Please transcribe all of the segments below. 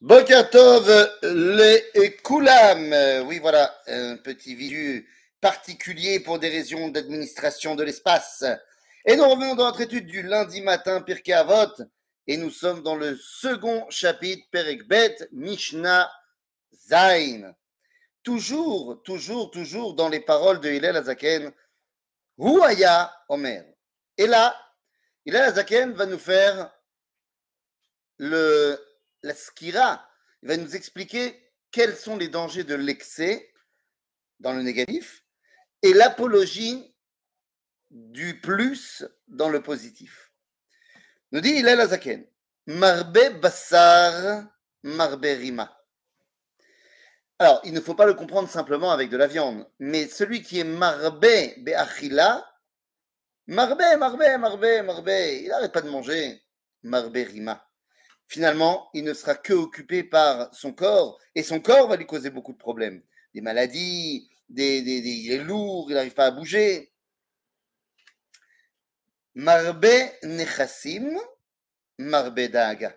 Bokatov les Koulam. Oui, voilà, un petit visu particulier pour des raisons d'administration de l'espace. Et nous revenons dans notre étude du lundi matin, Pirkei Avot, et nous sommes dans le second chapitre, Perekbet Mishna Zain. Toujours dans les paroles de Hillel Azaken, Huaya Omer. Et là, Hillel Azaken va nous faire la skira. Il va nous expliquer quels sont les dangers de l'excès dans le négatif et l'apologie du plus dans le positif. Nous dit Hillel Azaken, marbe basar, marbe rima. Alors, il ne faut pas le comprendre simplement avec de la viande, mais celui qui est marbe beachila, marbe, il n'arrête pas de manger, marbe rima. Finalement, il ne sera que occupé par son corps, et son corps va lui causer beaucoup de problèmes. Des maladies, il est lourd, il n'arrive pas à bouger. Marbé Nechassim, Marbé Daga.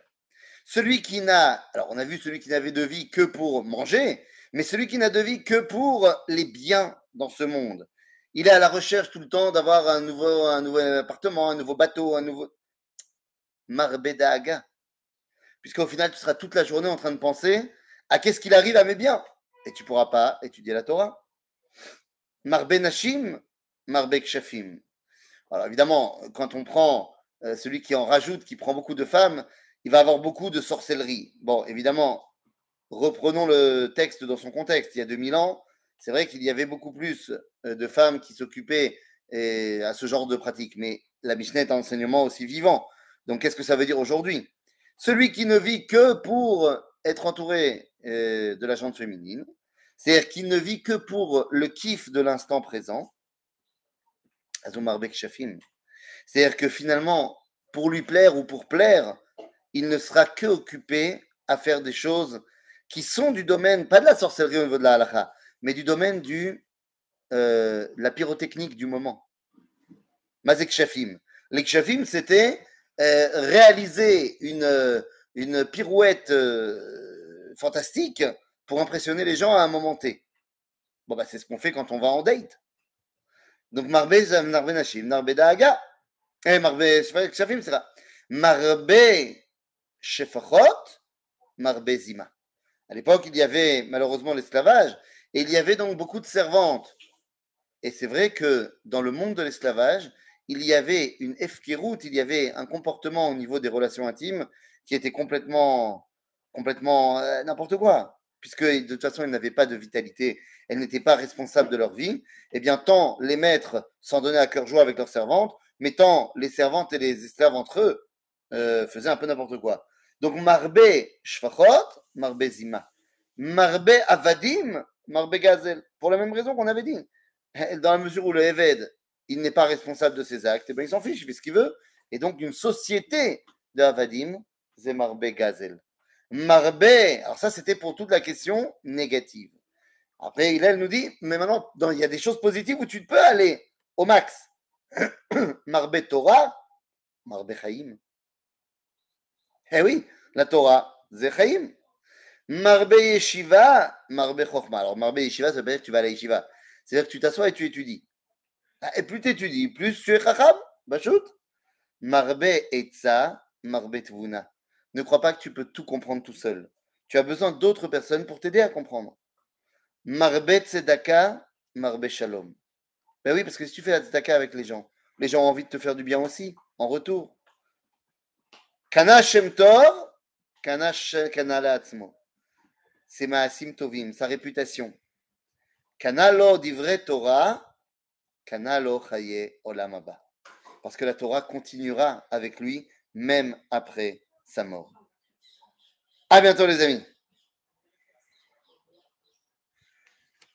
On a vu celui qui n'avait de vie que pour manger, mais celui qui n'a de vie que pour les biens dans ce monde. Il est à la recherche tout le temps d'avoir un nouvel appartement, un nouveau bateau, un nouveau... Marbé Daga. Puisqu'au final, tu seras toute la journée en train de penser à qu'est-ce qu'il arrive à mes biens. Et tu ne pourras pas étudier la Torah. Marbe Nashim, Marbe Kshafim. Alors évidemment, quand on prend celui qui en rajoute, qui prend beaucoup de femmes, il va avoir beaucoup de sorcellerie. Bon, évidemment, reprenons le texte dans son contexte. Il y a 2000 ans, c'est vrai qu'il y avait beaucoup plus de femmes qui s'occupaient à ce genre de pratique. Mais la Mishnah est un enseignement aussi vivant. Donc qu'est-ce que ça veut dire aujourd'hui ? Celui qui ne vit que pour être entouré de la gente féminine, c'est-à-dire qu'il ne vit que pour le kiff de l'instant présent, Marbé Kshafim, c'est-à-dire que finalement, pour lui plaire ou pour plaire, il ne sera que occupé à faire des choses qui sont du domaine, pas de la sorcellerie au niveau de la halakha, mais du domaine de la pyrotechnique du moment. Mazek Shafim. L'ekshafim, c'était... réaliser une pirouette fantastique pour impressionner les gens à un moment T. Bon, bah, c'est ce qu'on fait quand on va en date. Donc, Marbe Nechassim, Marbe Daga, et Marbe Kshafim, c'est là. Marbe Shfachot, Marbe zima. À l'époque, il y avait malheureusement l'esclavage, et il y avait donc beaucoup de servantes. Et c'est vrai que dans le monde de l'esclavage, il y avait une Eftirut, il y avait un comportement au niveau des relations intimes qui était complètement n'importe quoi, puisque de toute façon, elles n'avaient pas de vitalité, elles n'étaient pas responsables de leur vie. Eh bien, tant les maîtres s'en donnaient à cœur joie avec leurs servantes, mais tant les servantes et les esclaves entre eux faisaient un peu n'importe quoi. Donc, Marbe Shfachot, Marbe zima. Marbe avadim, Marbe Gazel. Pour la même raison qu'on avait dit. Dans la mesure où le Eved, il n'est pas responsable de ses actes, et bien il s'en fiche, il fait ce qu'il veut. Et donc, une société de Havadim, c'est Marbe Gazel. Marbe, alors ça, c'était pour toute la question négative. Après, Hillel nous dit, mais maintenant, il y a des choses positives où tu peux aller au max. Marbe Torah, Marbe Chaim. Eh oui, la Torah, c'est Chaim. Marbe Yeshiva, Marbe Chochma. Alors, Marbe Yeshiva, ça veut dire que tu vas à la Yeshiva. C'est-à-dire que tu t'assois et tu étudies. Et plus tu étudies, plus tu es chacham, bachout. Marbe etza, marbet vuna. Ne crois pas que tu peux tout comprendre tout seul. Tu as besoin d'autres personnes pour t'aider à comprendre. Marbet sedaka, marbe shalom. Ben oui, parce que si tu fais la tzedaka avec les gens ont envie de te faire du bien aussi, en retour. Kana shem tor, kana shem kanalatmo. C'est maasim tovim, sa réputation. Kana lo divre Torah. Parce que la Torah continuera avec lui, même après sa mort. À bientôt, les amis.